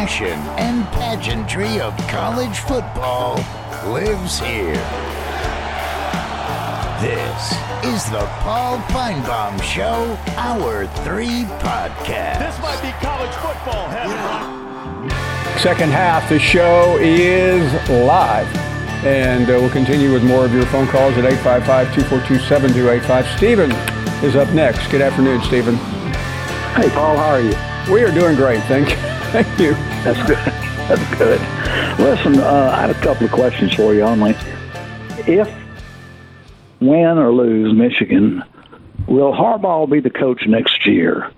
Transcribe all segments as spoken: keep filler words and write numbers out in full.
passion and pageantry of college football lives here. This is the Paul Finebaum Show, Hour three podcast. This might be college football heaven. Second half, the show is live. And uh, we'll continue with more of your phone calls at eight five five, two four two, seven two eight five. Stephen is up next. Good afternoon, Stephen. Hey, Paul, how are you? We are doing great. Thank you. Thank you. That's good. That's good. Listen, uh, I have a couple of questions for you only. If, win or lose Michigan, will Harbaugh be the coach next year?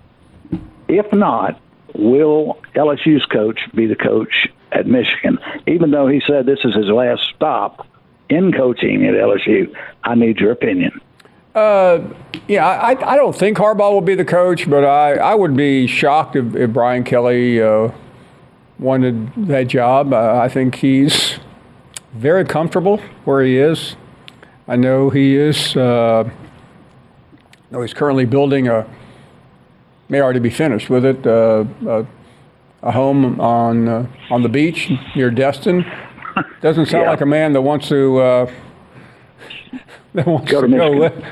If not, will L S U's coach be the coach at Michigan? Even though he said this is his last stop in coaching at L S U, I need your opinion. Uh, yeah, I, I don't think Harbaugh will be the coach, but I, I would be shocked if, if Brian Kelly uh, wanted that job. Uh, I think he's very comfortable where he is. I know he is. Uh, no, he's currently building a may already be finished with it uh, a, a home on uh, on the beach near Destin. Doesn't sound yeah. like a man that wants to. Uh, They want to go live,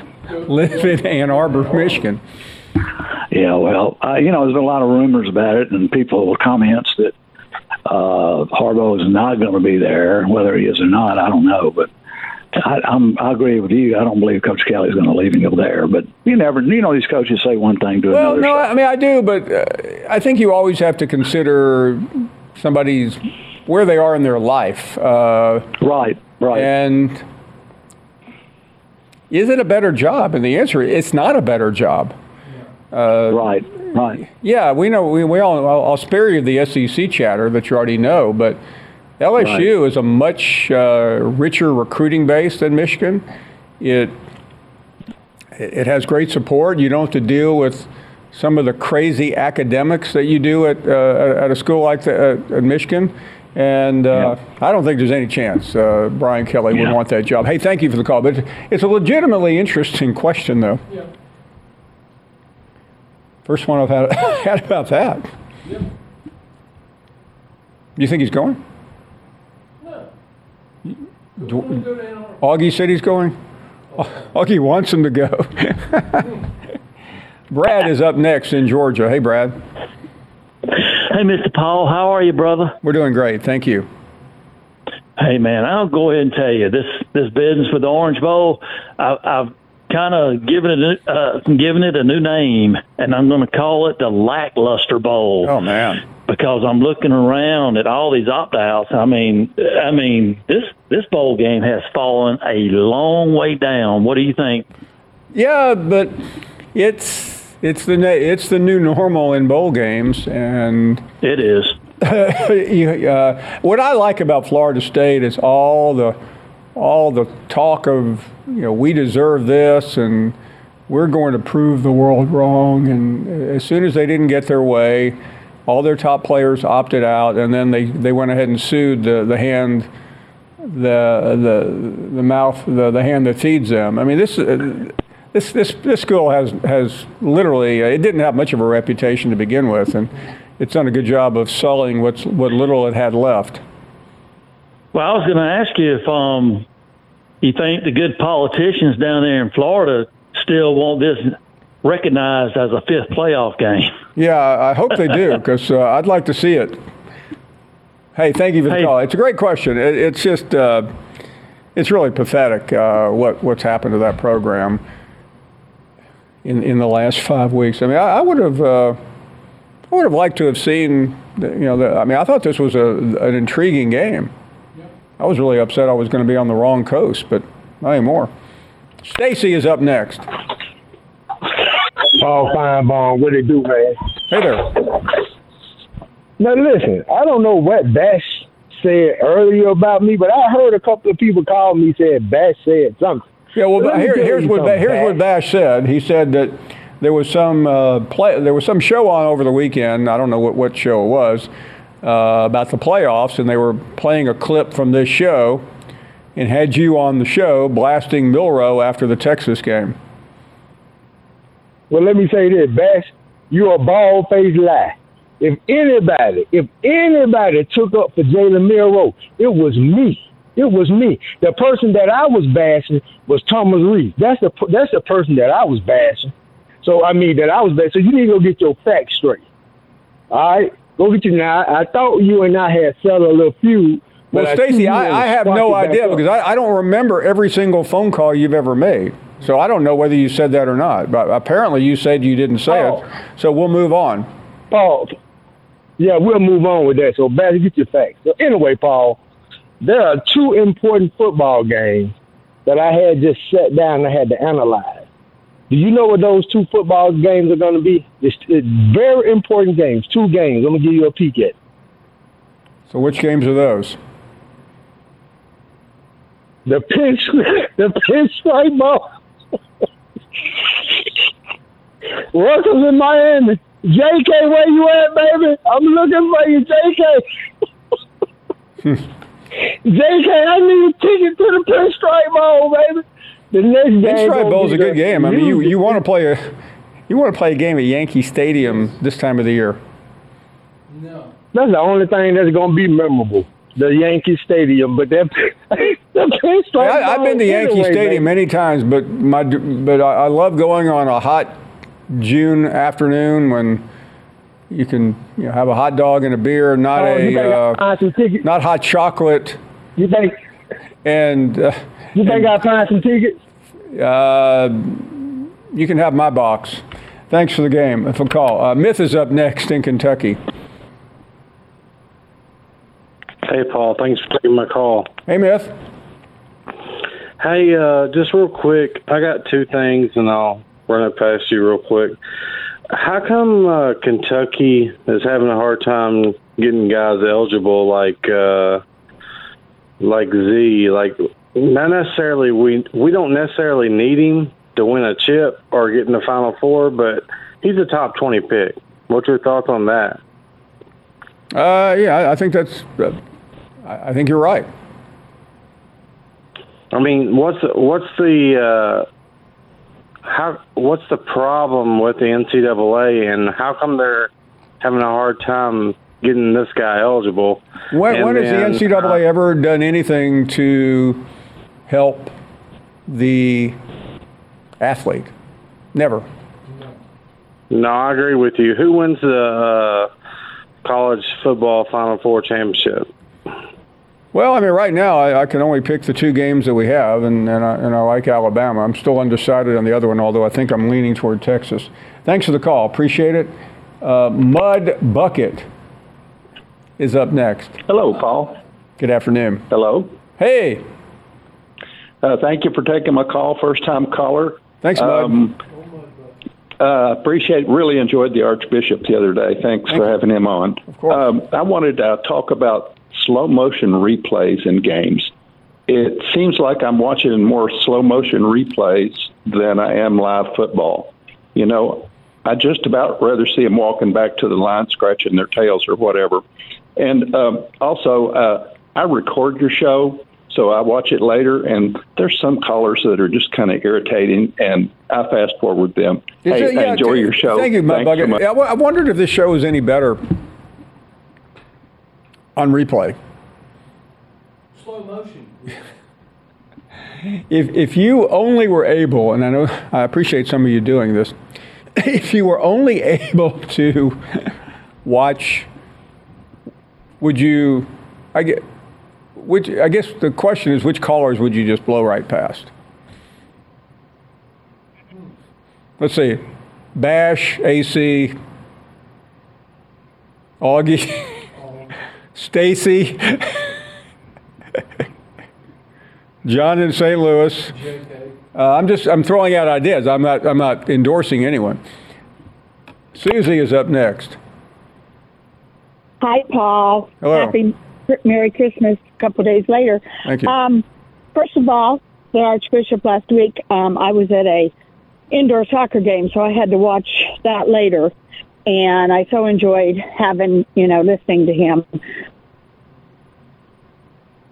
live in Ann Arbor, Michigan. Yeah, well, uh, you know, there's been a lot of rumors about it, and people comments that uh, Harbaugh is not going to be there, whether he is or not, I don't know. But I, I'm, I agree with you. I don't believe Coach Kelly is going to leave and go there. But you never, you know, these coaches say one thing to well, another. Well, no, so. I mean, I do, but uh, I think you always have to consider somebody's where they are in their life. Uh, right, right, and. Is it a better job? And the answer is it's not a better job. Uh, right, right. Yeah, we know. We, we all. I'll, I'll spare you the S E C chatter that you already know, but L S U right. is a much uh, richer recruiting base than Michigan. It it has great support. You don't have to deal with some of the crazy academics that you do at uh, at a school like the, uh, at Michigan. And uh, yeah. I don't think there's any chance uh, Brian Kelly would yeah. want that job. Hey, thank you for the call. But it's a legitimately interesting question, though. Yeah. First one I've had, had about that. Yeah. You think he's going? No. Do, go to Augie said he's going? Okay. Augie wants him to go. Brad is up next in Georgia. Hey, Brad. Hey, Mister Paul, how are you, brother? We're doing great. Thank you. Hey, man, I'll go ahead and tell you, this this business with the Orange Bowl, I, I've kind of given it, uh, given it a new name, and I'm going to call it the Lackluster Bowl. Oh, man. Because I'm looking around at all these opt-outs. I mean, I mean, this, this bowl game has fallen a long way down. What do you think? Yeah, but it's... It's the it's the new normal in bowl games, and it is. you, uh, what I like about Florida State is all the all the talk of you know we deserve this, and we're going to prove the world wrong. And as soon as they didn't get their way, all their top players opted out, and then they, they went ahead and sued the, the hand, the the the mouth, the the hand that feeds them. I mean this. Uh, This this this school has has literally uh, it didn't have much of a reputation to begin with, and it's done a good job of selling what's what little it had left. Well, I was going to ask you if um you think the good politicians down there in Florida still want this recognized as a fifth playoff game. Yeah, I hope they do, because uh, I'd like to see it. Hey, thank you for the hey. call. It's a great question. It, it's just uh, it's really pathetic uh, what what's happened to that program. In, in the last five weeks, I mean, I, I would have, uh, I would have liked to have seen, you know, the, I mean, I thought this was a an intriguing game. Yep. I was really upset I was going to be on the wrong coast, but not anymore. Stacy is up next. Paul Finebaum, what it do, man? Hey there. Now listen, I don't know what Bash said earlier about me, but I heard a couple of people call me saying Bash said something. Yeah, well, here, here's what here's what Bash said. He said that there was some uh, play, there was some show on over the weekend. I don't know what, what show it was uh, about the playoffs, and they were playing a clip from this show, and had you on the show blasting Milroe after the Texas game. Well, let me say this, Bash, you're a bald-faced lie. If anybody, if anybody took up for Jalen Milroe, it was me. It was me. The person that I was bashing was Thomas Reed. That's the that's the person that I was bashing. So, I mean, that I was bashing. So, you need to go get your facts straight. All right? Go get your now. I thought you and I had settled a little feud. Well, Stacey, I, I have no idea because I, I don't remember every single phone call you've ever made. So I don't know whether you said that or not. But apparently you said you didn't say Paul. it. So we'll move on. Paul, yeah, we'll move on with that. So, Badger, get your facts. So anyway, Paul, there are two important football games that I had just sat down and I had to analyze. Do you know what those two football games are going to be? It's, it's very important games, two games. I'm going to give you a peek at it. So which games are those? The pinch, the Pinstripe Bowl. Welcome to Miami. J K, where you at, baby? I'm looking for you, J K. J K, I need a ticket to the Pinstripe Bowl, baby. The next game. Pinstripe Bowl is a good game. I mean, you, you want to play a you want to play a game at Yankee Stadium this time of the year. No, that's the only thing that's going to be memorable. The Yankee Stadium, but that Pinstripe Bowl. I, I've been to Yankee anyway, Stadium man. many times, but my but I, I love going on a hot June afternoon when you can you know, have a hot dog and a beer, not oh, a uh, not hot chocolate. You think? And uh, you think I'll find some tickets? Uh, you can have my box. Thanks for the game. For call. Uh, Myth is up next in Kentucky. Hey, Paul. Thanks for taking my call. Hey, Myth. Hey, uh, just real quick, I got two things, and I'll run it past you real quick. How come uh, Kentucky is having a hard time getting guys eligible like uh, like Z? Like, not necessarily we we don't necessarily need him to win a chip or get in the Final Four, but he's a top twenty pick. What's your thoughts on that? Uh, yeah, I think that's. Uh, I think you're right. I mean, what's what's the uh, how what's the problem with the N C double A, and how come they're having a hard time getting this guy eligible? When, when then, has the N C double A uh, ever done anything to help the athlete? Never. No, I agree with you. Who wins the uh, college football Final Four championship? Well, I mean, right now, I, I can only pick the two games that we have, and, and, I, and I like Alabama. I'm still undecided on the other one, although I think I'm leaning toward Texas. Thanks for the call. Appreciate it. Uh, Mud Bucket is up next. Hello, Paul. Good afternoon. Hello. Hey. Uh, thank you for taking my call, first-time caller. Thanks, Mud. Um, uh, appreciate really enjoyed the Archbishop the other day. Thanks Thank for you. having him on. Of course. Um, I wanted to talk about slow motion replays in games. It seems like I'm watching more slow motion replays than I am live football. You know, I just about rather see them walking back to the line, scratching their tails or whatever. And um, also, uh, I record your show, so I watch it later, and there's some callers that are just kind of irritating, and I fast forward them. Is hey, it, yeah, I enjoy t- your show. Thank you, my bucket. So I, w- I wondered if this show was any better on replay. Slow motion. if if you only were able, and I know I appreciate some of you doing this, if you were only able to watch, would you? I get. Which I guess the question is, which callers would you just blow right past? Let's see, Bash, A C, Augie. Stacy, John in Saint Louis. Uh, I'm just I'm throwing out ideas. I'm not I'm not endorsing anyone. Susie is up next. Hi, Paul. Hello. Happy Merry Christmas. A couple days later. Thank you. Um, first of all, the Archbishop last week. Um, I was at a indoor soccer game, so I had to watch that later. And I so enjoyed having, you know, listening to him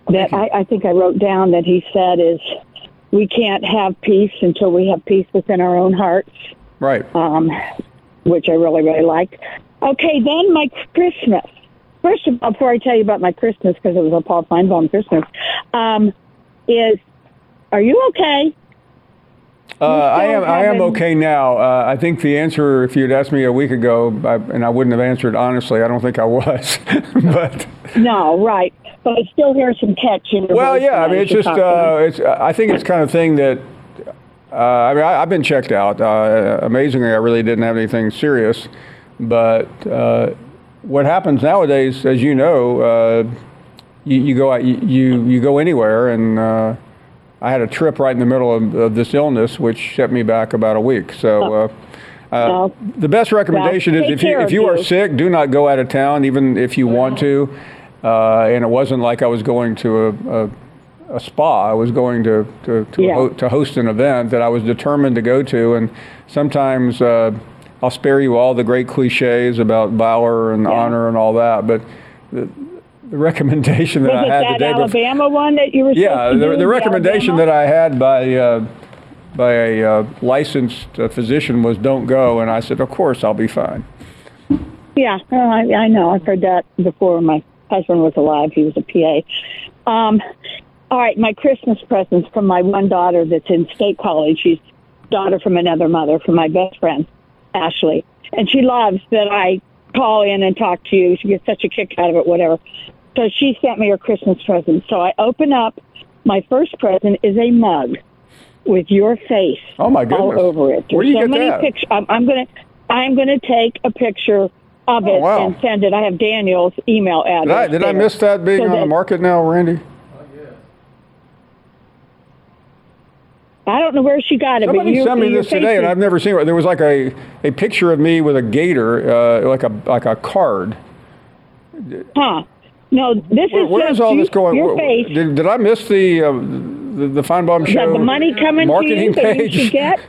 that I, I think I wrote down that he said is we can't have peace until we have peace within our own hearts. Right. Um, which I really, really liked. Okay, then my Christmas. First, of, before I tell you about my Christmas, because it was a Paul Finebaum Christmas, um, is, are you okay? Uh, I am. I am okay now. Uh, I think the answer, if you'd asked me a week ago, I, and I wouldn't have answered honestly. I don't think I was. But no, right. But I still hear some catch in your well, voice. Well, yeah. I mean, it's just. Uh, it's. I think it's kind of thing that. Uh, I mean, I, I've been checked out. Uh, amazingly, I really didn't have anything serious. But uh, what happens nowadays, as you know, uh, you, you go out. You you go anywhere and. Uh, I had a trip right in the middle of, of this illness, which set me back about a week. So uh, uh, well, the best recommendation well, is if you, if you, you are sick, do not go out of town, even if you yeah. want to. Uh, and it wasn't like I was going to a, a, a spa. I was going to, to, to, yeah. ho- to host an event that I was determined to go to. And sometimes uh, I'll spare you all the great cliches about valor and yeah. honor and all that. But the, The recommendation that was I had that the day Alabama before, one that you were yeah, the, the recommendation Alabama? that I had by uh, by a uh, licensed uh, physician was don't go, and I said, of course, I'll be fine. Yeah, well, I, I know. I've heard that before. My husband was alive; he was a P A. Um, all right, my Christmas presents from my one daughter that's in state college. She's daughter from another mother, from my best friend, Ashley, and she loves that I call in and talk to you. She gets such a kick out of it. Whatever. So she sent me her Christmas present. So I open up. My first present is a mug with your face oh my goodness. all over it. There's Where do you so get many that? Pictures. I'm, I'm gonna, I'm gonna take a picture of oh, it wow. and send it. I have Daniel's email address. Did I, did I miss that being so on that, the market now, Randy? I don't know where she got it. Somebody but you, sent me this today, and I've never seen it. There was like a, a picture of me with a gator, uh, like a like a card. Huh. No, this where, is where is all you, this going? Your face. Did, did I miss the uh, the, the Finebaum show? The money coming marketing to you page? That you should get.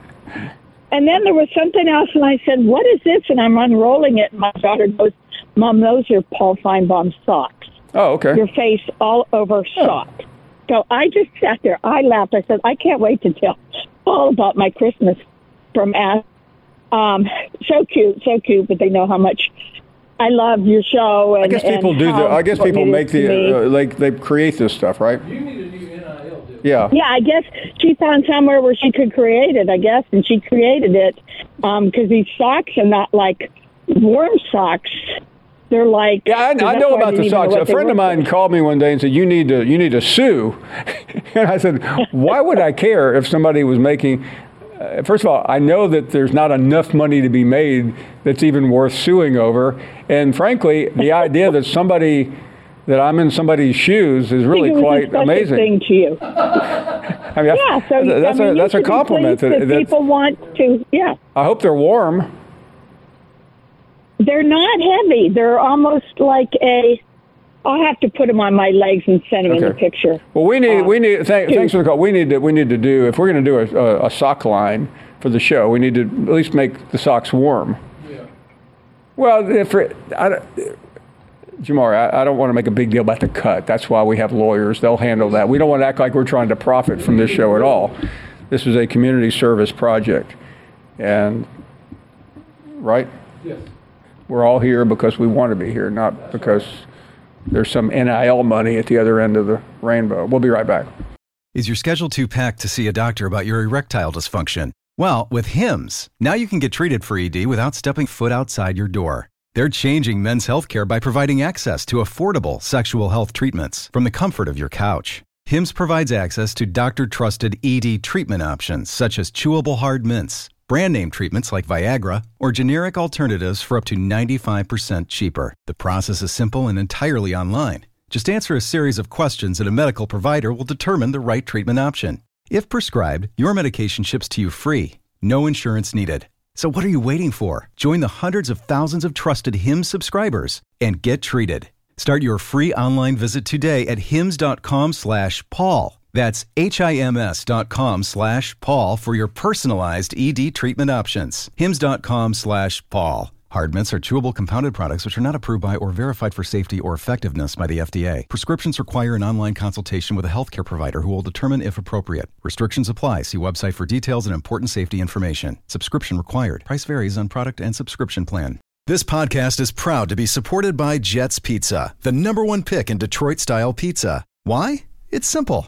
And then there was something else, and I said, "What is this?" And I'm unrolling it, and my daughter goes, "Mom, those are Paul Finebaum socks." Oh, okay. Your face all over oh. socks. So I just sat there. I laughed. I said, "I can't wait to tell all about my Christmas from Ash." Um, so cute, so cute. But they know how much. I love your show. And, I guess people do the, I guess people make the, uh, like they create this stuff, right? You need a new N I L deal. Yeah. Yeah, I guess she found somewhere where she could create it, I guess, and she created it um, because these socks are not like warm socks. They're like. Yeah, I, I know about the socks. A friend of mine called me one day and said, you need to, you need to sue. And I said, why would I care if somebody was making. First of all, I know that there's not enough money to be made that's even worth suing over. And frankly, the idea that somebody, that I'm in somebody's shoes is really quite amazing. Thing to you. I mean, yeah, so you, that's I mean, a, that's a compliment. That, that people want to, yeah. I hope they're warm. They're not heavy. They're almost like a... I'll have to put them on my legs and send them okay. in the picture. Well, we need, um, we need. Th- thanks for the call. We need to, we need to do, if we're going to do a, a, a sock line for the show, we need to at least make the socks warm. Yeah. Well, if it, I, Jamar, I, I don't want to make a big deal about the cut. That's why we have lawyers. They'll handle that. We don't want to act like we're trying to profit from this show at all. This is a community service project. And, right? Yes. We're all here because we want to be here, not because... There's some N I L money at the other end of the rainbow. We'll be right back. Is your schedule too packed to see a doctor about your erectile dysfunction? Well, with Hims, now you can get treated for E D without stepping foot outside your door. They're changing men's healthcare by providing access to affordable sexual health treatments from the comfort of your couch. Hims provides access to doctor-trusted E D treatment options such as chewable hard mints, brand name treatments like Viagra, or generic alternatives for up to ninety-five percent cheaper. The process is simple and entirely online. Just answer a series of questions and a medical provider will determine the right treatment option. If prescribed, your medication ships to you free, no insurance needed. So what are you waiting for? Join the hundreds of thousands of trusted Hims subscribers and get treated. Start your free online visit today at hims dot com slash paul. That's H I M S dot com slash Paul for your personalized E D treatment options. Hims dot com slash Paul. Hard mints are chewable compounded products which are not approved by or verified for safety or effectiveness by the F D A. Prescriptions require an online consultation with a healthcare provider who will determine if appropriate. Restrictions apply. See website for details and important safety information. Subscription required. Price varies on product and subscription plan. This podcast is proud to be supported by Jets Pizza, the number one pick in Detroit-style pizza. Why? It's simple.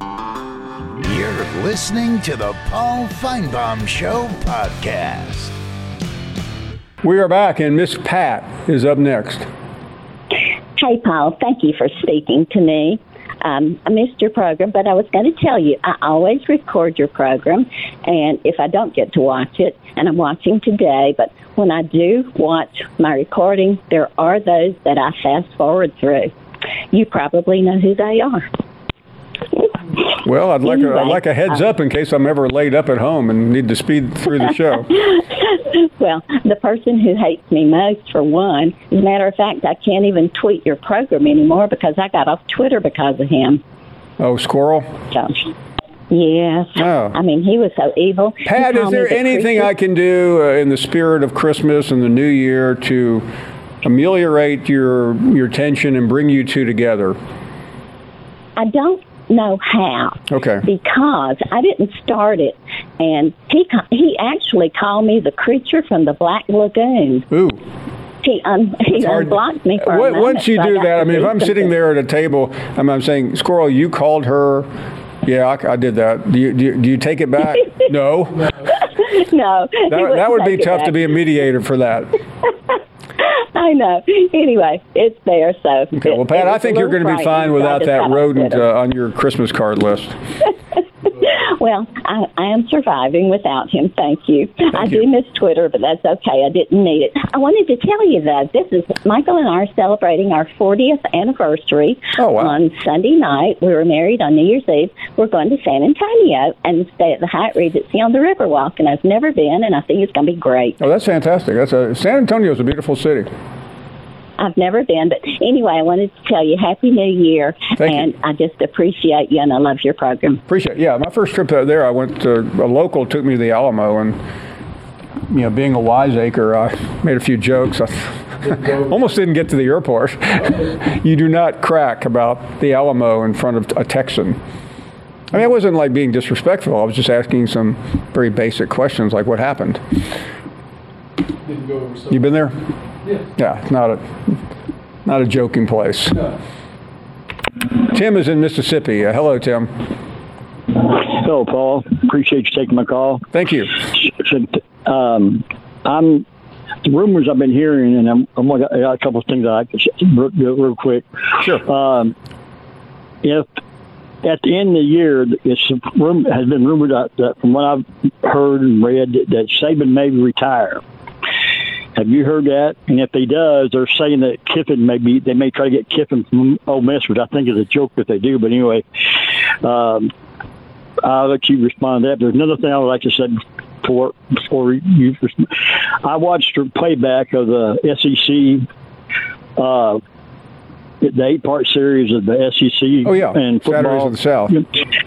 You're listening to the Paul Finebaum Show podcast. We are back, and Miss Pat is up next. Hi, Paul. Thank you for speaking to me. Um, I missed your program, but I was going to tell you, I always record your program, and if I don't get to watch it, and I'm watching today, but when I do watch my recording, there are those that I fast forward through. You probably know who they are. Well, I'd like, anyway, a, I'd like a heads up in case I'm ever laid up at home and need to speed through the show. Well, the person who hates me most, for one, as a matter of fact, I can't even tweet your program anymore because I got off Twitter because of him. Oh, Squirrel? So, yes. Oh. I mean, he was so evil. Pat, is there anything Christmas? I can do uh, in the spirit of Christmas and the New Year to ameliorate your, your tension and bring you two together? I don't know how. Okay. Because I didn't start it, and he he actually called me the creature from the Black Lagoon. Ooh. He, un, he unblocked me for what, a moment. Once you so do I that, I mean, if I'm sitting there at a table, I'm, I'm saying, Squirrel, you called her. Yeah, I, I did that. Do you, do you do you take it back? No. No. No. That, that would be tough back. To be a mediator for that. I know. Anyway, it's there. So okay. It, well, Pat, I think you're going to be fine without that rodent uh, on your Christmas card list. Well, I, I am surviving without him. Thank you. Thank I you. do miss Twitter, but that's okay. I didn't need it. I wanted to tell you though, this is Michael and I are celebrating our fortieth anniversary oh, wow. on Sunday night. We were married on New Year's Eve. We're going to San Antonio and stay at the Hyatt Regency on the Riverwalk, and I've never been, and I think it's going to be great. Oh, that's fantastic. That's a, San Antonio is a beautiful city. I've never been, but anyway, I wanted to tell you Happy New Year, Thank and you. I just appreciate you, and I love your program. Appreciate it. Yeah, my first trip there, I went to, a local took me to the Alamo, and, you know, being a wiseacre, I made a few jokes. I almost didn't get to the airport. You do not crack about the Alamo in front of a Texan. I mean, I wasn't, like, being disrespectful. I was just asking some very basic questions, like what happened. Didn't go over so you been there? Yeah. Yeah, not a not a joking place. No. Tim is in Mississippi. Uh, hello, Tim. Hello, Paul. Appreciate you taking my call. Thank you. Um, I'm the rumors I've been hearing, and I'm, I'm I got a couple of things I can do real, real quick. Sure. Um, if at the end of the year, it's room has been rumored that, that from what I've heard and read that, that Saban may retire. Have you heard that? And if he does, they're saying that Kiffin may be, they may try to get Kiffin from Ole Miss, which I think is a joke that they do. But anyway, um, I'll let you respond to that. There's another thing I would like to say before, before you respond. I watched a playback of the S E C, uh, the eight-part series of the S E C oh, yeah. and football. Saturdays in the South.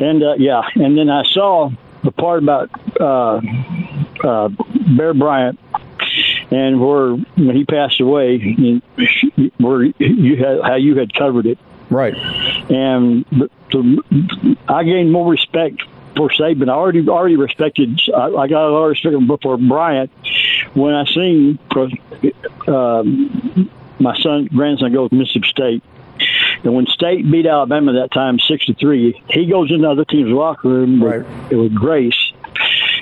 And, uh, yeah, and then I saw the part about uh, uh, Bear Bryant. And where when he passed away, where you had, how you had covered it, right? And to, I gained more respect for Saban. I already already respected. I, I got a lot of respect for Bryant when I seen um, my son, grandson, go to Mississippi State. And when State beat Alabama that time, six to three, he goes into other team's locker room with, right. with grace.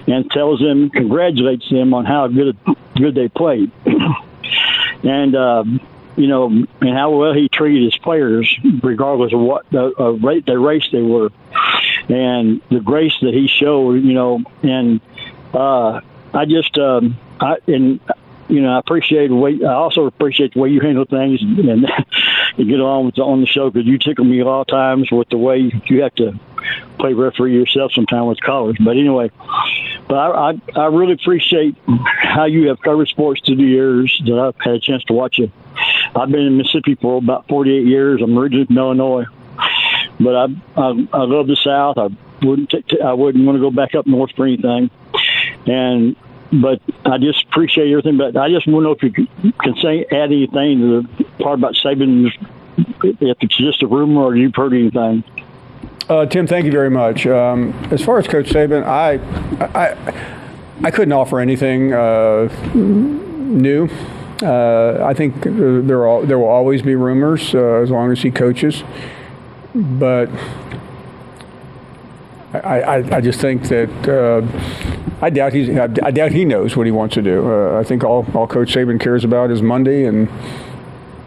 And tells them, congratulates them on how good good they played, and uh, you know, and how well he treated his players, regardless of what the uh, rate their race they were, and the grace that he showed, you know, and uh, I just, um, I and you know, I appreciate the way. I also appreciate the way you handle things, and to get on with the, on the show, because you tickle me at all times with the way you have to play referee yourself sometime with callers. But anyway, but I, I I really appreciate how you have covered sports through the years that I've had a chance to watch you. I've been in Mississippi for about forty-eight years. I'm originally from Illinois, but I I, I love the South. I wouldn't t- t- I wouldn't want to go back up north for anything. And but I just appreciate everything. But I just want to know if you can say add anything to the part about Saban, if it's just a rumor or you've heard anything. Uh, Tim, thank you very much. Um, as far as Coach Saban, I I, I couldn't offer anything uh, new. Uh, I think there are, there will always be rumors uh, as long as he coaches, but I, I, I just think that uh, I doubt he's I doubt he knows what he wants to do. Uh, I think all, all Coach Saban cares about is Monday and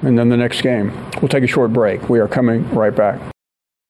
and then the next game. We'll take a short break. We are coming right back.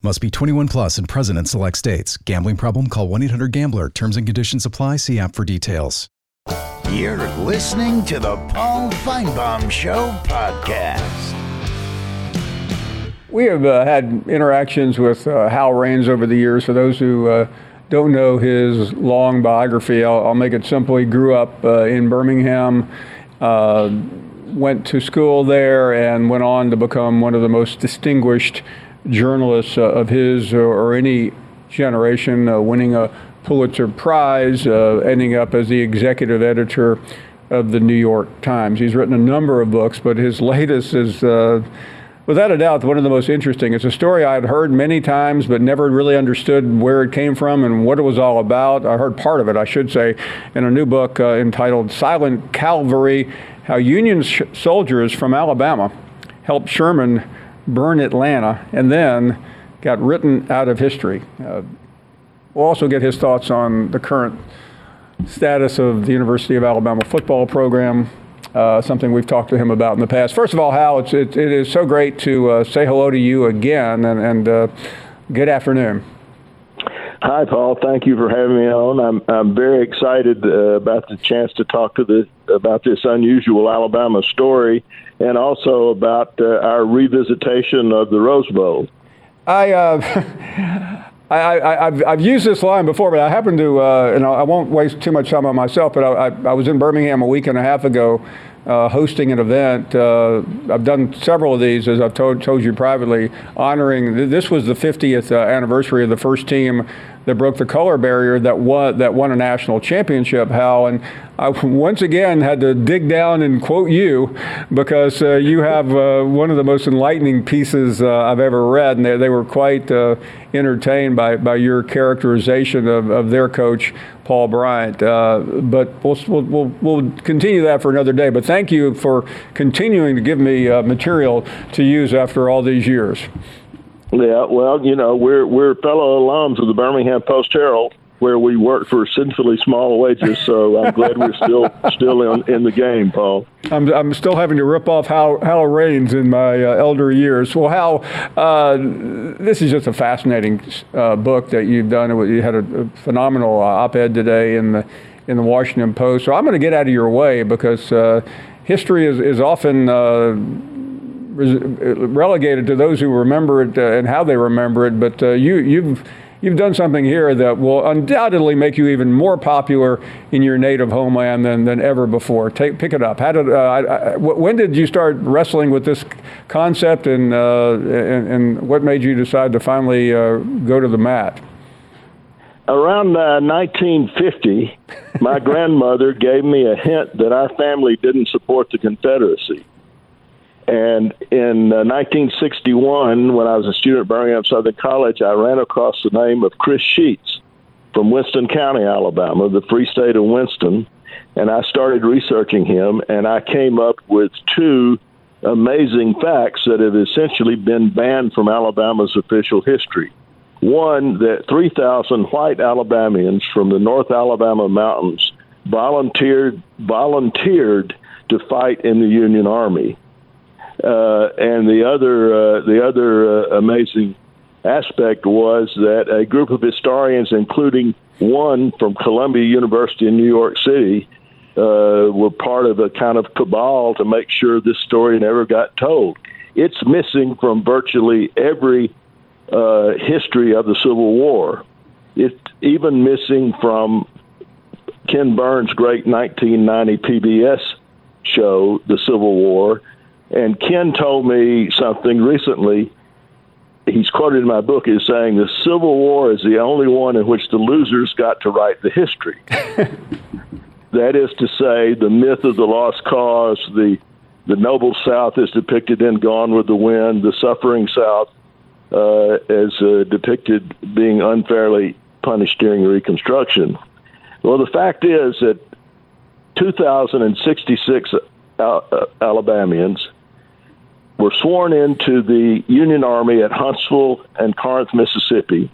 Must be twenty-one plus and present in select states. Gambling problem? Call one eight hundred gambler. Terms and conditions apply. See app for details. You're listening to the Paul Finebaum Show podcast. We have uh, had interactions with uh, Hal Raines over the years. For those who uh, don't know his long biography, I'll, I'll make it simple. He grew up uh, in Birmingham, uh, went to school there, and went on to become one of the most distinguished journalists uh, of his or, or any generation, uh, winning a Pulitzer Prize, uh, ending up as the executive editor of the New York Times. He's written a number of books, but his latest is, uh, without a doubt, one of the most interesting. It's a story I had heard many times, but never really understood where it came from and what it was all about. I heard part of it, I should say, in a new book uh, entitled Silent Cavalry, How Union Sh- Soldiers from Alabama Helped Sherman burn Atlanta, and then got written out of history. Uh, we'll also get his thoughts on the current status of the University of Alabama football program, uh, something we've talked to him about in the past. First of all, Hal, it's, it, it is so great to uh, say hello to you again, and, and uh, good afternoon. Hi, Paul. Thank you for having me on. I'm I'm very excited uh, about the chance to talk to the about this unusual Alabama story, and also about uh, our revisitation of the Rose Bowl. I, uh, I, I I've I've used this line before, but I happen to, uh, and I won't waste too much time on myself. But I I, I was in Birmingham a week and a half ago, uh, hosting an event. Uh, I've done several of these, as I've told told you privately, honoring. This was the fiftieth uh, anniversary of the first team that broke the color barrier that won, that won a national championship, Hal. And I once again had to dig down and quote you, because uh, you have uh, one of the most enlightening pieces uh, I've ever read, and they, they were quite uh, entertained by, by your characterization of, of their coach, Paul Bryant. Uh, but we'll, we'll we'll continue that for another day. But thank you for continuing to give me uh, material to use after all these years. Yeah, well, you know, we're we're fellow alums of the Birmingham Post-Herald, where we work for sinfully small wages. So I'm glad we're still still in, in the game, Paul. I'm I'm still having to rip off Hal, Hal Raines in my uh, elder years. Well, Hal, uh, this is just a fascinating uh, book that you've done. You had a, a phenomenal uh, op-ed today in the in the Washington Post. So I'm going to get out of your way, because uh, history is is often Uh, relegated to those who remember it uh, and how they remember it, but uh, you you've you've done something here that will undoubtedly make you even more popular in your native homeland than, than ever before. Take, pick it up. How did, uh, I, I, when did you start wrestling with this concept, and, uh, and, and what made you decide to finally uh, go to the mat? Around uh, nineteen fifty, my grandmother gave me a hint that our family didn't support the Confederacy. And in uh, nineteen sixty-one, when I was a student at Birmingham Southern College, I ran across the name of Chris Sheets from Winston County, Alabama, the free state of Winston. And I started researching him, and I came up with two amazing facts that have essentially been banned from Alabama's official history. One, that three thousand white Alabamians from the North Alabama mountains volunteered volunteered to fight in the Union Army. Uh, and the other uh, the other uh, amazing aspect was that a group of historians, including one from Columbia University in New York City, uh, were part of a kind of cabal to make sure this story never got told. It's missing from virtually every uh, history of the Civil War. It's even missing from Ken Burns' great nineteen ninety P B S show, The Civil War. And Ken told me something recently. He's quoted in my book as saying, the Civil War is the only one in which the losers got to write the history. That is to say, the myth of the lost cause, the, the noble South is depicted in Gone with the Wind, the suffering South uh, is uh, depicted being unfairly punished during Reconstruction. Well, the fact is that two thousand sixty-six Al- uh, Alabamians were sworn into the Union Army at Huntsville and Corinth, Mississippi,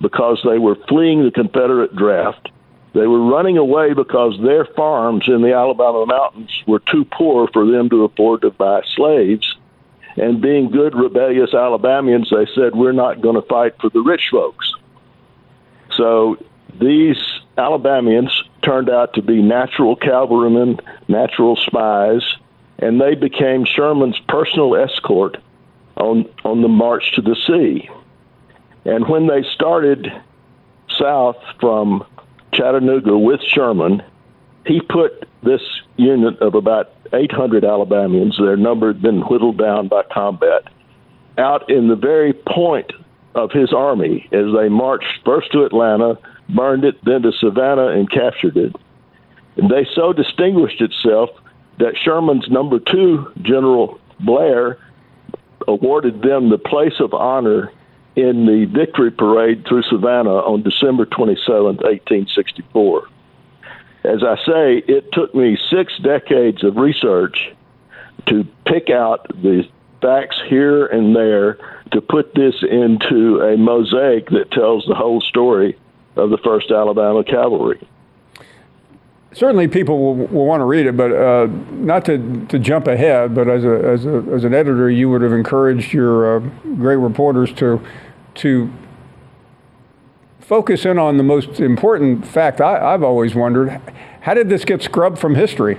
because they were fleeing the Confederate draft. They were running away because their farms in the Alabama mountains were too poor for them to afford to buy slaves. And being good, rebellious Alabamians, they said, we're not going to fight for the rich folks. So these Alabamians turned out to be natural cavalrymen, natural spies, and they became Sherman's personal escort on on the march to the sea. And when they started south from Chattanooga with Sherman, he put this unit of about eight hundred Alabamians, their number had been whittled down by combat, out in the very point of his army as they marched first to Atlanta, burned it, then to Savannah, and captured it. And they so distinguished itself that Sherman's number two, General Blair, awarded them the place of honor in the victory parade through Savannah on December twenty-seventh, eighteen sixty-four. As I say, it took me six decades of research to pick out the facts here and there to put this into a mosaic that tells the whole story of the first Alabama Cavalry. Certainly people will, will want to read it, but uh, not to, to jump ahead, but as, a, as, a, as an editor, you would have encouraged your uh, great reporters to, to focus in on the most important fact. I, I've always wondered, how did this get scrubbed from history?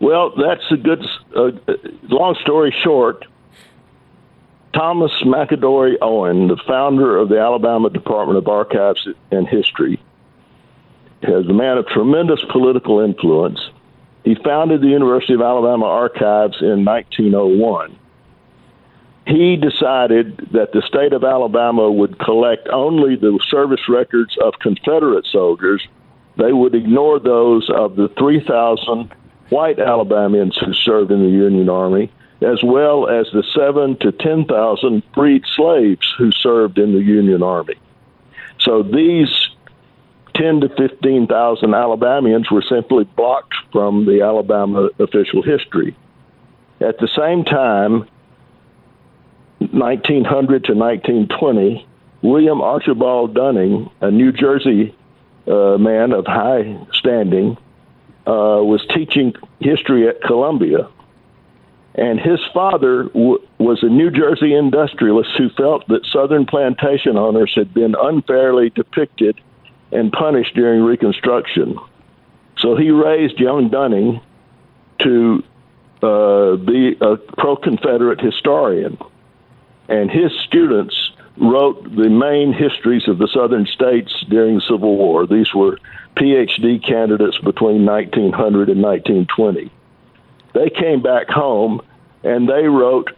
Well, that's a good, uh, long story short, Thomas McAdory Owen, the founder of the Alabama Department of Archives and History, is a man of tremendous political influence. He founded the University of Alabama Archives in nineteen oh one. He decided that the state of Alabama would collect only the service records of Confederate soldiers. They would ignore those of the three thousand white Alabamians who served in the Union Army, as well as the seven to ten thousand freed slaves who served in the Union Army. So these ten to fifteen thousand Alabamians were simply blocked from the Alabama official history. At the same time, nineteen hundred to nineteen twenty, William Archibald Dunning, a New Jersey uh, man of high standing, uh, was teaching history at Columbia. And his father w- was a New Jersey industrialist who felt that Southern plantation owners had been unfairly depicted and punished during Reconstruction. So he raised young Dunning to uh, be a pro-Confederate historian. And his students wrote the main histories of the southern states during the Civil War. These were PhD candidates between nineteen hundred and nineteen twenty. They came back home and they wrote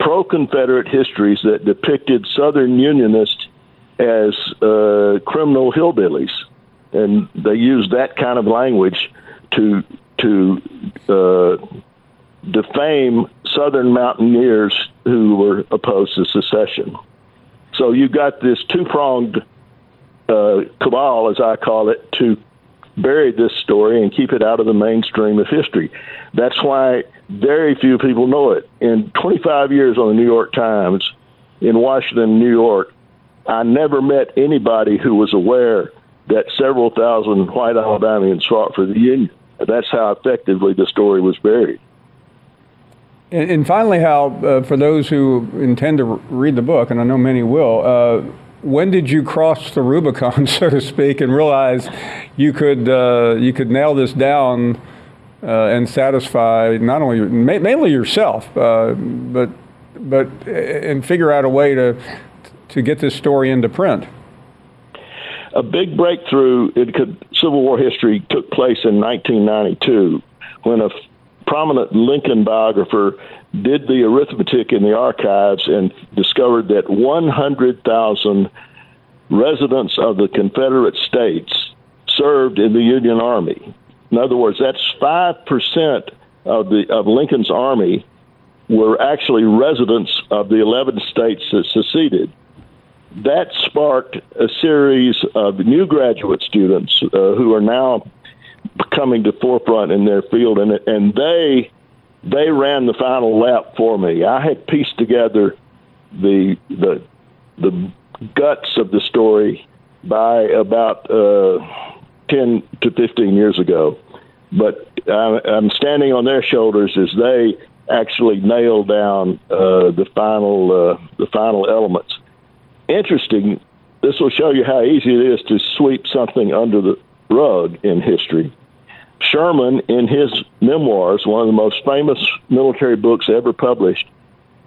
pro-Confederate histories that depicted Southern Unionists as uh, criminal hillbillies. And they used that kind of language to to uh, defame Southern mountaineers who were opposed to secession. So you got this two-pronged uh, cabal, as I call it, to bury this story and keep it out of the mainstream of history. That's why very few people know it. In twenty-five years on the New York Times, in Washington, New York, I never met anybody who was aware that several thousand white Alabamians fought for the Union. That's how effectively the story was buried. And, and finally, Hal, uh, for those who intend to read the book, and I know many will, uh, when did you cross the Rubicon, so to speak, and realize you could uh, you could nail this down uh, and satisfy not only ma- mainly yourself, uh, but but and figure out a way to to get this story into print? A big breakthrough in Civil War history took place in nineteen ninety-two when a f- prominent Lincoln biographer did the arithmetic in the archives and discovered that one hundred thousand residents of the Confederate states served in the Union Army. In other words, that's five percent of the of Lincoln's army were actually residents of the eleven states that seceded. That sparked a series of new graduate students uh, who are now coming to forefront in their field, and and they they ran the final lap for me. I had pieced together the the the guts of the story by about uh, ten to fifteen years ago, but I, I'm standing on their shoulders as they actually nailed down uh, the final uh, the final elements. Interesting. This will show you how easy it is to sweep something under the rug in history. Sherman, in his memoirs, one of the most famous military books ever published,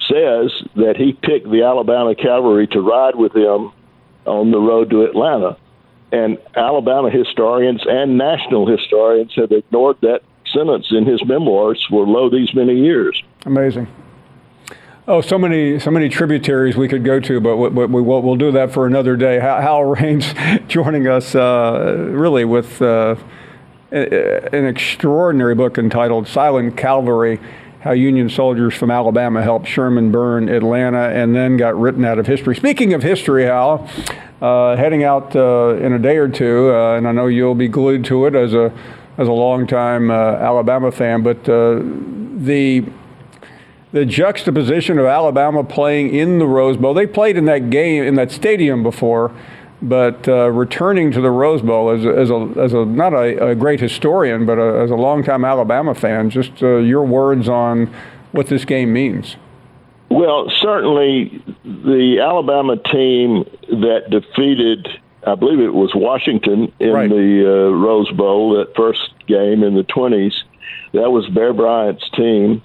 says that he picked the Alabama cavalry to ride with him on the road to Atlanta. And Alabama historians and national historians have ignored that sentence in his memoirs for lo these many years. Amazing. Oh, so many, so many tributaries we could go to, but we, we, we'll, we'll do that for another day. Hal Raines joining us uh, really with uh, an extraordinary book entitled Silent Cavalry, How Union Soldiers from Alabama Helped Sherman Burn Atlanta and Then Got Written Out of History. Speaking of history, Hal, uh, heading out uh, in a day or two, uh, and I know you'll be glued to it as a, as a longtime uh, Alabama fan, but uh, the... the juxtaposition of Alabama playing in the Rose Bowl. They played in that game, in that stadium before, but uh, returning to the Rose Bowl as, as, a, as a, not a, a great historian, but a, as a longtime Alabama fan, just uh, your words on what this game means. Well, certainly the Alabama team that defeated, I believe it was Washington in right. the uh, Rose Bowl, that first game in the twenties, that was Bear Bryant's team.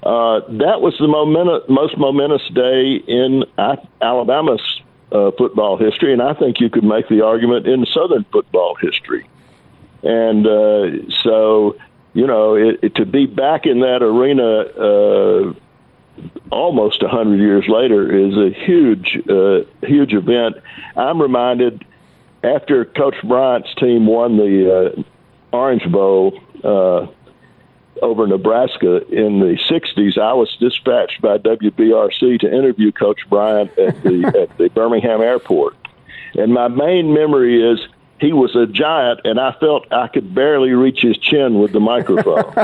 Uh, that was the moment, most momentous day in I, Alabama's uh, football history, and I think you could make the argument in Southern football history. And uh, so, you know, it, it, to be back in that arena uh, almost one hundred years later is a huge, uh, huge event. I'm reminded after Coach Bryant's team won the uh, Orange Bowl uh over Nebraska in the sixties, I was dispatched by W B R C to interview Coach Bryant at the at the Birmingham airport. And my main memory is he was a giant, and I felt I could barely reach his chin with the microphone.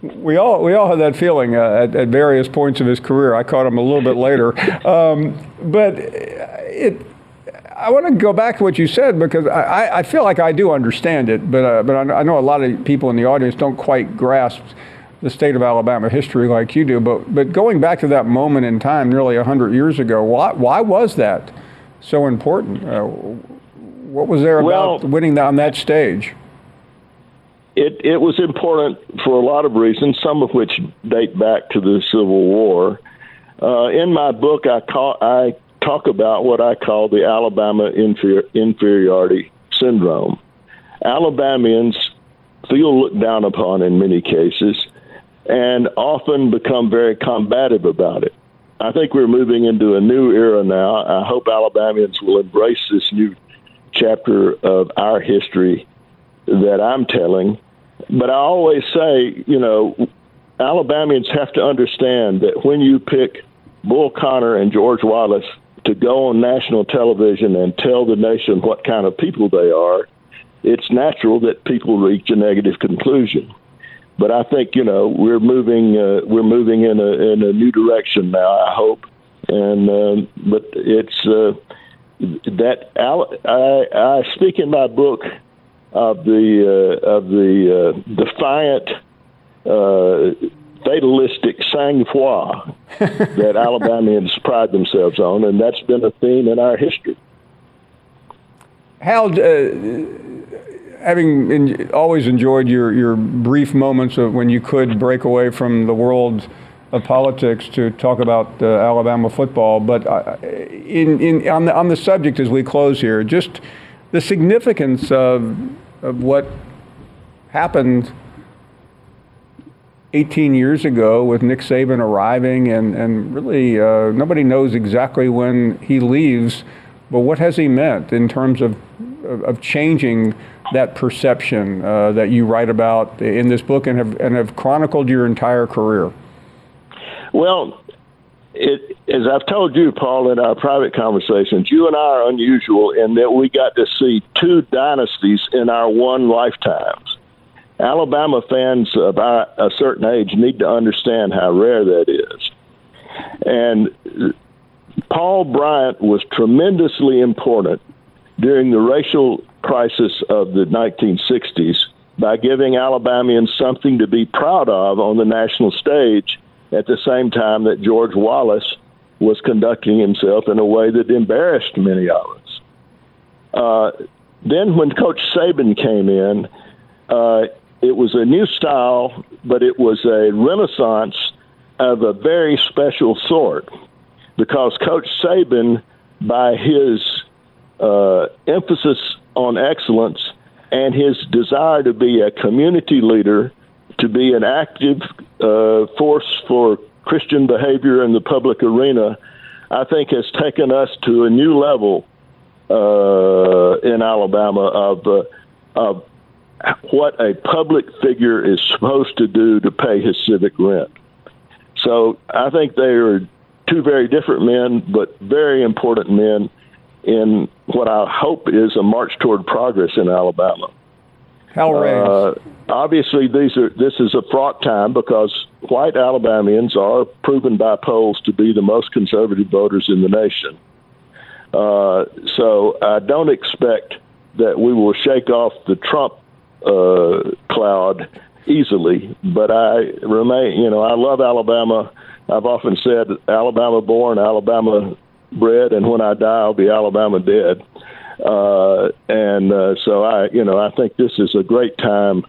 We all we all had that feeling uh, at, at various points of his career. I caught him a little bit later. Um, but it... I want to go back to what you said, because I, I feel like I do understand it, but uh, but I know a lot of people in the audience don't quite grasp the state of Alabama history like you do. But but going back to that moment in time, nearly one hundred years ago, why why was that so important? Uh, what was there well, about winning on that stage? It it was important for a lot of reasons, some of which date back to the Civil War. Uh, in my book, I, call, I talk about what I call the Alabama inferi- inferiority syndrome. Alabamians feel looked down upon in many cases and often become very combative about it. I think we're moving into a new era now. I hope Alabamians will embrace this new chapter of our history that I'm telling. But I always say, you know, Alabamians have to understand that when you pick Bull Connor and George Wallace to go on national television and tell the nation what kind of people they are, it's natural that people reach a negative conclusion. But I think, you know, we're moving uh, we're moving in a in a new direction now, I hope. And uh, but it's uh, that Al- I, I speak in my book of the uh, of the uh, defiant, uh, fatalistic sang-froid that Alabamians pride themselves on, and that's been a theme in our history. Hal, uh, having in, always enjoyed your, your brief moments of when you could break away from the world of politics to talk about uh, Alabama football, but uh, in, in, on, the, on the subject as we close here, just the significance of, of what happened eighteen years ago with Nick Saban arriving, and, and really uh, nobody knows exactly when he leaves, but what has he meant in terms of of changing that perception uh, that you write about in this book and have and have chronicled your entire career? Well, it, as I've told you, Paul, in our private conversations, you and I are unusual in that we got to see two dynasties in our one lifetime. Alabama fans of our, a certain age need to understand how rare that is. And Paul Bryant was tremendously important during the racial crisis of the nineteen sixties by giving Alabamians something to be proud of on the national stage at the same time that George Wallace was conducting himself in a way that embarrassed many of us. Uh, then when Coach Saban came in, uh, it was a new style, but it was a renaissance of a very special sort, because Coach Saban, by his uh, emphasis on excellence and his desire to be a community leader, to be an active uh, force for Christian behavior in the public arena, I think has taken us to a new level uh, in Alabama of, uh, of what a public figure is supposed to do to pay his civic rent. So I think they are two very different men, but very important men in what I hope is a march toward progress in Alabama. Hal Raines. Uh, obviously, these are this is a fraught time because white Alabamians are proven by polls to be the most conservative voters in the nation. Uh, so I don't expect that we will shake off the Trump uh, cloud easily, but I remain, you know, I love Alabama. I've often said, Alabama born, Alabama bred, and when I die, I'll be Alabama dead. Uh, and uh, so I, you know, I think this is a great time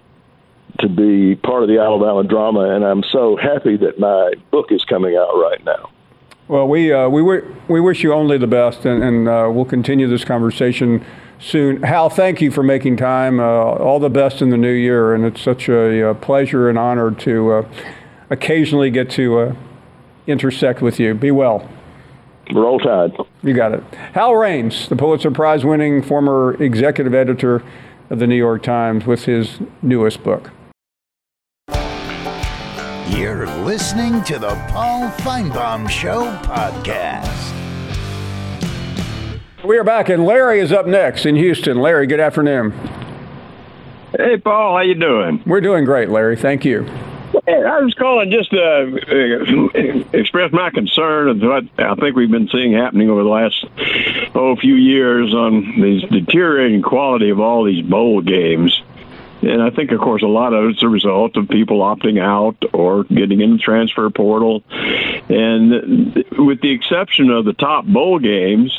to be part of the Alabama drama, and I'm so happy that my book is coming out right now. Well, we uh, we w- we wish you only the best, and, and uh, we'll continue this conversation soon. Hal, thank you for making time. Uh, all the best in the new year, and it's such a, a pleasure and honor to uh, occasionally get to Uh, intersect with you. Be well. Roll Tide. You got it. Hal Raines, the Pulitzer Prize winning former executive editor of the New York Times, with his newest book. You're listening to the Paul Finebaum Show podcast. We are back, and Larry is up next in Houston. Larry, good afternoon. Hey, Paul. How you doing? We're doing great, Larry. Thank you. I was calling just to express my concern of what I think we've been seeing happening over the last oh few years on the deteriorating quality of all these bowl games. And I think, of course, a lot of it's a result of people opting out or getting in the transfer portal. And with the exception of the top bowl games,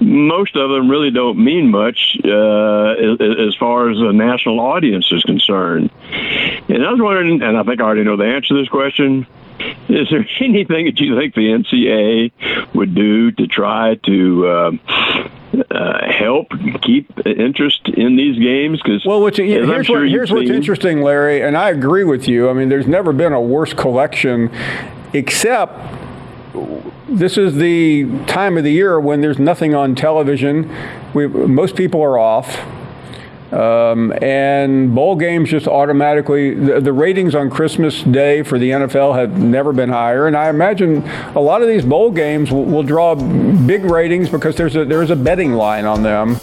most of them really don't mean much uh, as far as the national audience is concerned. And I was wondering, and I think I already know the answer to this question, Is there anything that you think the N C double A would do to try to uh, uh, help keep interest in these games? Because well, which, here's, I'm sure what, here's what's seen. Interesting, Larry, and I agree with you. I mean, there's never been a worse collection, except this is the time of the year when there's nothing on television. We, most people are off. Um, and bowl games just automatically, the, the ratings on Christmas Day for the N F L have never been higher. And I imagine a lot of these bowl games will, will draw big ratings because there's a, there's a betting line on them.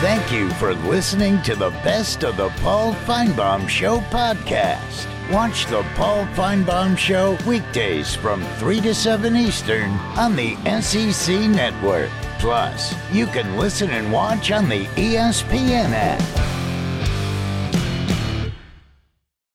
Thank you for listening to the Best of the Paul Finebaum Show podcast. Watch the Paul Finebaum Show weekdays from three to seven Eastern on the S E C Network. Plus, you can listen and watch on the E S P N app.